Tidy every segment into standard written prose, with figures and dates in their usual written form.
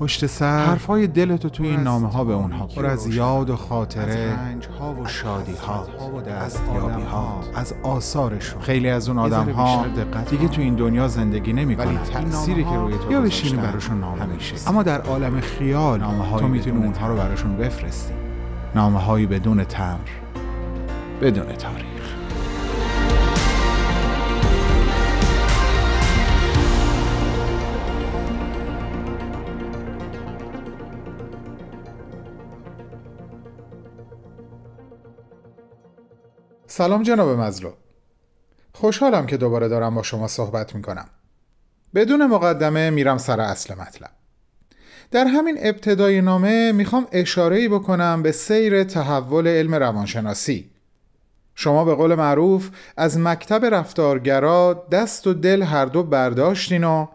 پشت سر حرفای دلتو تو این نامه‌ها به اونها پر از یاد و خاطره، از رنج‌ها و شادی‌ها، از یابی‌ها، از آثارشون. خیلی از اون آدم‌ها دیگه تو این دنیا زندگی نمی‌کنن، ولی تأثیری که روی تو گذاشتن براشون نامه میشه. اما در عالم خیال تو میتونی اونها رو براشون بفرستی، نامه‌هایی بدون تمر، بدون تاریخ. سلام جناب مزلو، خوشحالم که دوباره دارم با شما صحبت میکنم. بدون مقدمه میرم سر اصل مطلب. در همین ابتدای نامه میخوام اشاره‌ای بکنم به سیر تحول علم روانشناسی. شما به قول معروف از مکتب رفتارگرا دست و دل هر دو برداشتین و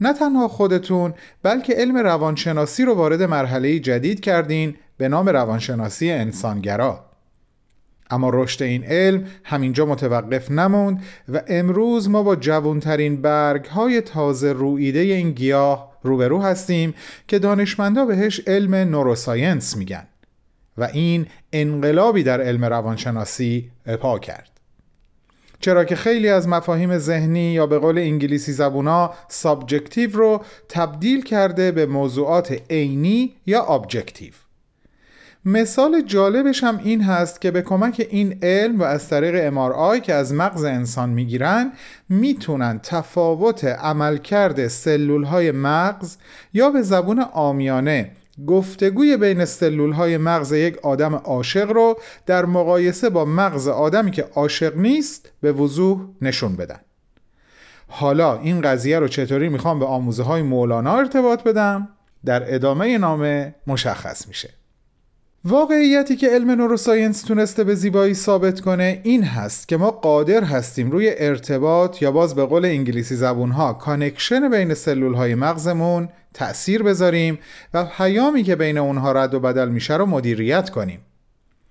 نه تنها خودتون بلکه علم روانشناسی رو وارد مرحله جدید کردین به نام روانشناسی انسانگرا. اما رشد این علم همینجا متوقف نموند و امروز ما با جوانترین برگ‌های تازه رویده این گیاه روبرو هستیم که دانشمندا بهش علم نوروساینس میگن و این انقلابی در علم روانشناسی پا کرد، چرا که خیلی از مفاهیم ذهنی یا به قول انگلیسی زبونا سابجکتیو رو تبدیل کرده به موضوعات عینی یا ابجکتیو. مثال جالبش هم این هست که به کمک این علم و از طریق MRI که از مغز انسان میگیرن میتونن تفاوت عملکرد سلولهای مغز یا به زبون عامیانه گفتگوی بین سلولهای مغز یک آدم عاشق رو در مقایسه با مغز آدمی که عاشق نیست به وضوح نشون بدن. حالا این قضیه رو چطوری میخوام به آموزه های مولانا ارتباط بدم؟ در ادامه نامه مشخص میشه. واقعیتی که علم نوروساینس تونسته به زیبایی ثابت کنه این هست که ما قادر هستیم روی ارتباط یا باز به قول انگلیسی زبونها کانکشن بین سلولهای مغزمون تأثیر بذاریم و پیامی که بین اونها رد و بدل میشه رو مدیریت کنیم.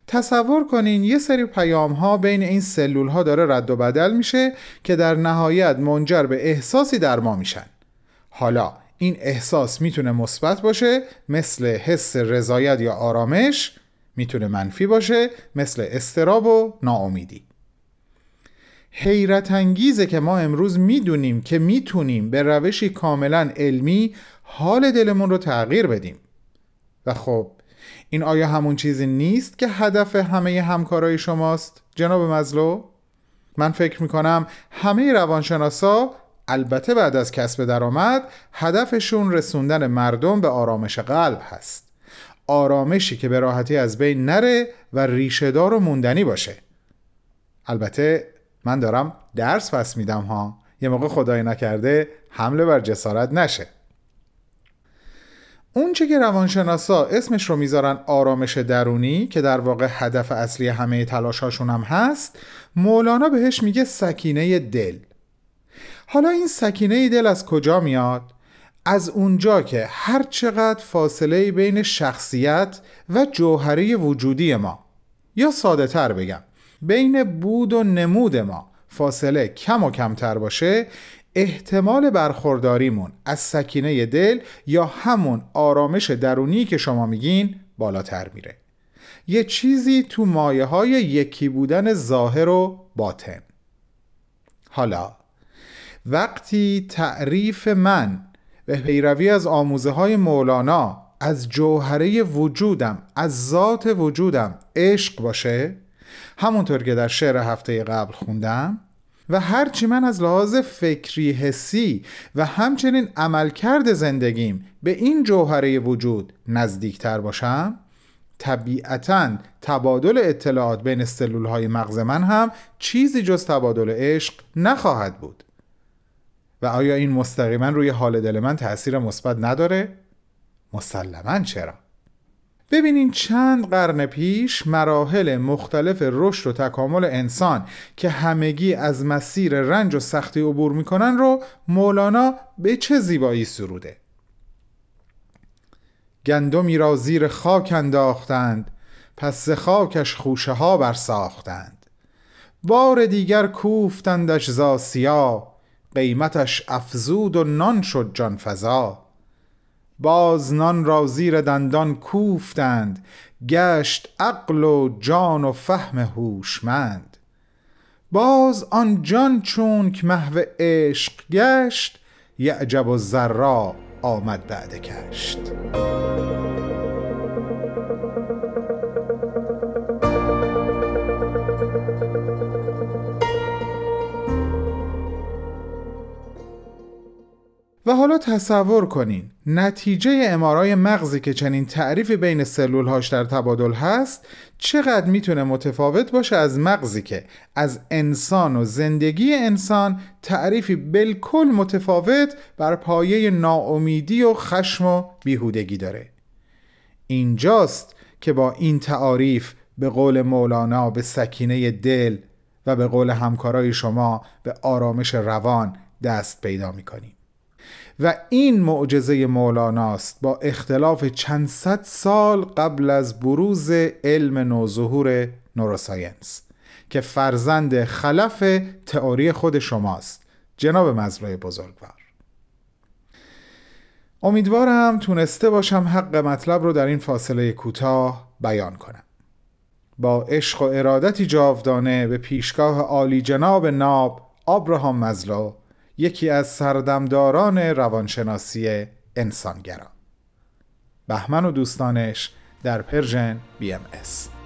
تصور کنین یه سری پیامها بین این سلولها داره رد و بدل میشه که در نهایت منجر به احساسی در ما میشن. حالا این احساس میتونه مثبت باشه مثل حس رضایت یا آرامش، میتونه منفی باشه مثل اضطراب و ناامیدی. حیرت انگیزه که ما امروز میدونیم که میتونیم به روشی کاملا علمی حال دلمون رو تغییر بدیم. و خب این آیا همون چیزی نیست که هدف همه همکارای شماست جناب مزلو؟ من فکر میکنم همه روانشناسا البته بعد از کسب درآمد هدفشون رسوندن مردم به آرامش قلب هست، آرامشی که به راحتی از بین نره و ریشه‌دار و موندنی باشه. البته من دارم درس پس میدم ها، یه موقع خدای نکرده حمله بر جسارت نشه. اون چه که روانشناسا اسمش رو میذارن آرامش درونی که در واقع هدف اصلی همه تلاشاشون هم هست، مولانا بهش میگه سکینه دل. حالا این سکینه دل از کجا میاد؟ از اونجا که هر چقدر فاصله بین شخصیت و جوهره وجودی ما، یا ساده تر بگم بین بود و نمود ما، فاصله کم و کمتر باشه، احتمال برخورداریمون از سکینه دل یا همون آرامش درونی که شما میگین بالاتر میره. یه چیزی تو مایه های یکی بودن ظاهر و باطن. حالا وقتی تعریف من به پیروی از آموزه های مولانا از جوهره وجودم، از ذات وجودم عشق باشه، همونطور که در شعر هفته قبل خوندم، و هرچی من از لحاظ فکری، حسی و همچنین عملکرد زندگیم به این جوهره وجود نزدیکتر باشم، طبیعتاً تبادل اطلاعات بین سلولهای مغز من هم چیزی جز تبادل عشق نخواهد بود. و آیا این مستقیما روی حال دل من تأثیر مثبت نداره؟ مسلماً. چرا؟ ببینین چند قرن پیش مراحل مختلف رشد و تکامل انسان که همگی از مسیر رنج و سختی عبور میکنن رو مولانا به چه زیبایی سروده. گندمی را زیر خاک انداختند، پس ز خاکش خوشه ها برساختند. بار دیگر کوفتندش ز آسیا، قیمتش افزود و نان شد جان فزا. باز نان را زیر دندان کوفتند، گشت عقل و جان و فهم هوشمند. باز آن جان چون که محو عشق گشت، یعجب و ذرا آمد بعد کشت. و حالا تصور کنین نتیجه ام‌آرآی مغزی که چنین تعریفی بین سلول‌هاش در تبادل هست چقدر میتونه متفاوت باشه از مغزی که از انسان و زندگی انسان تعریفی بالکل متفاوت بر پایه ناامیدی و خشم و بیهودگی داره. اینجاست که با این تعاریف به قول مولانا به سکینه دل و به قول همکارای شما به آرامش روان دست پیدا میکنیم. و این معجزه مولاناست با اختلاف چند صد سال قبل از بروز علم نوظهور نوروساینس که فرزند خلف تئوری خود شماست جناب مزرای بزرگوار. امیدوارم تونسته باشم حق مطلب رو در این فاصله کوتاه بیان کنم. با عشق و ارادتی جاودانه به پیشگاه عالی جناب ناب ابراهام مزلو، یکی از سردمداران روانشناسی انسانگرا. بهمن و دوستانش در پرژن BMS.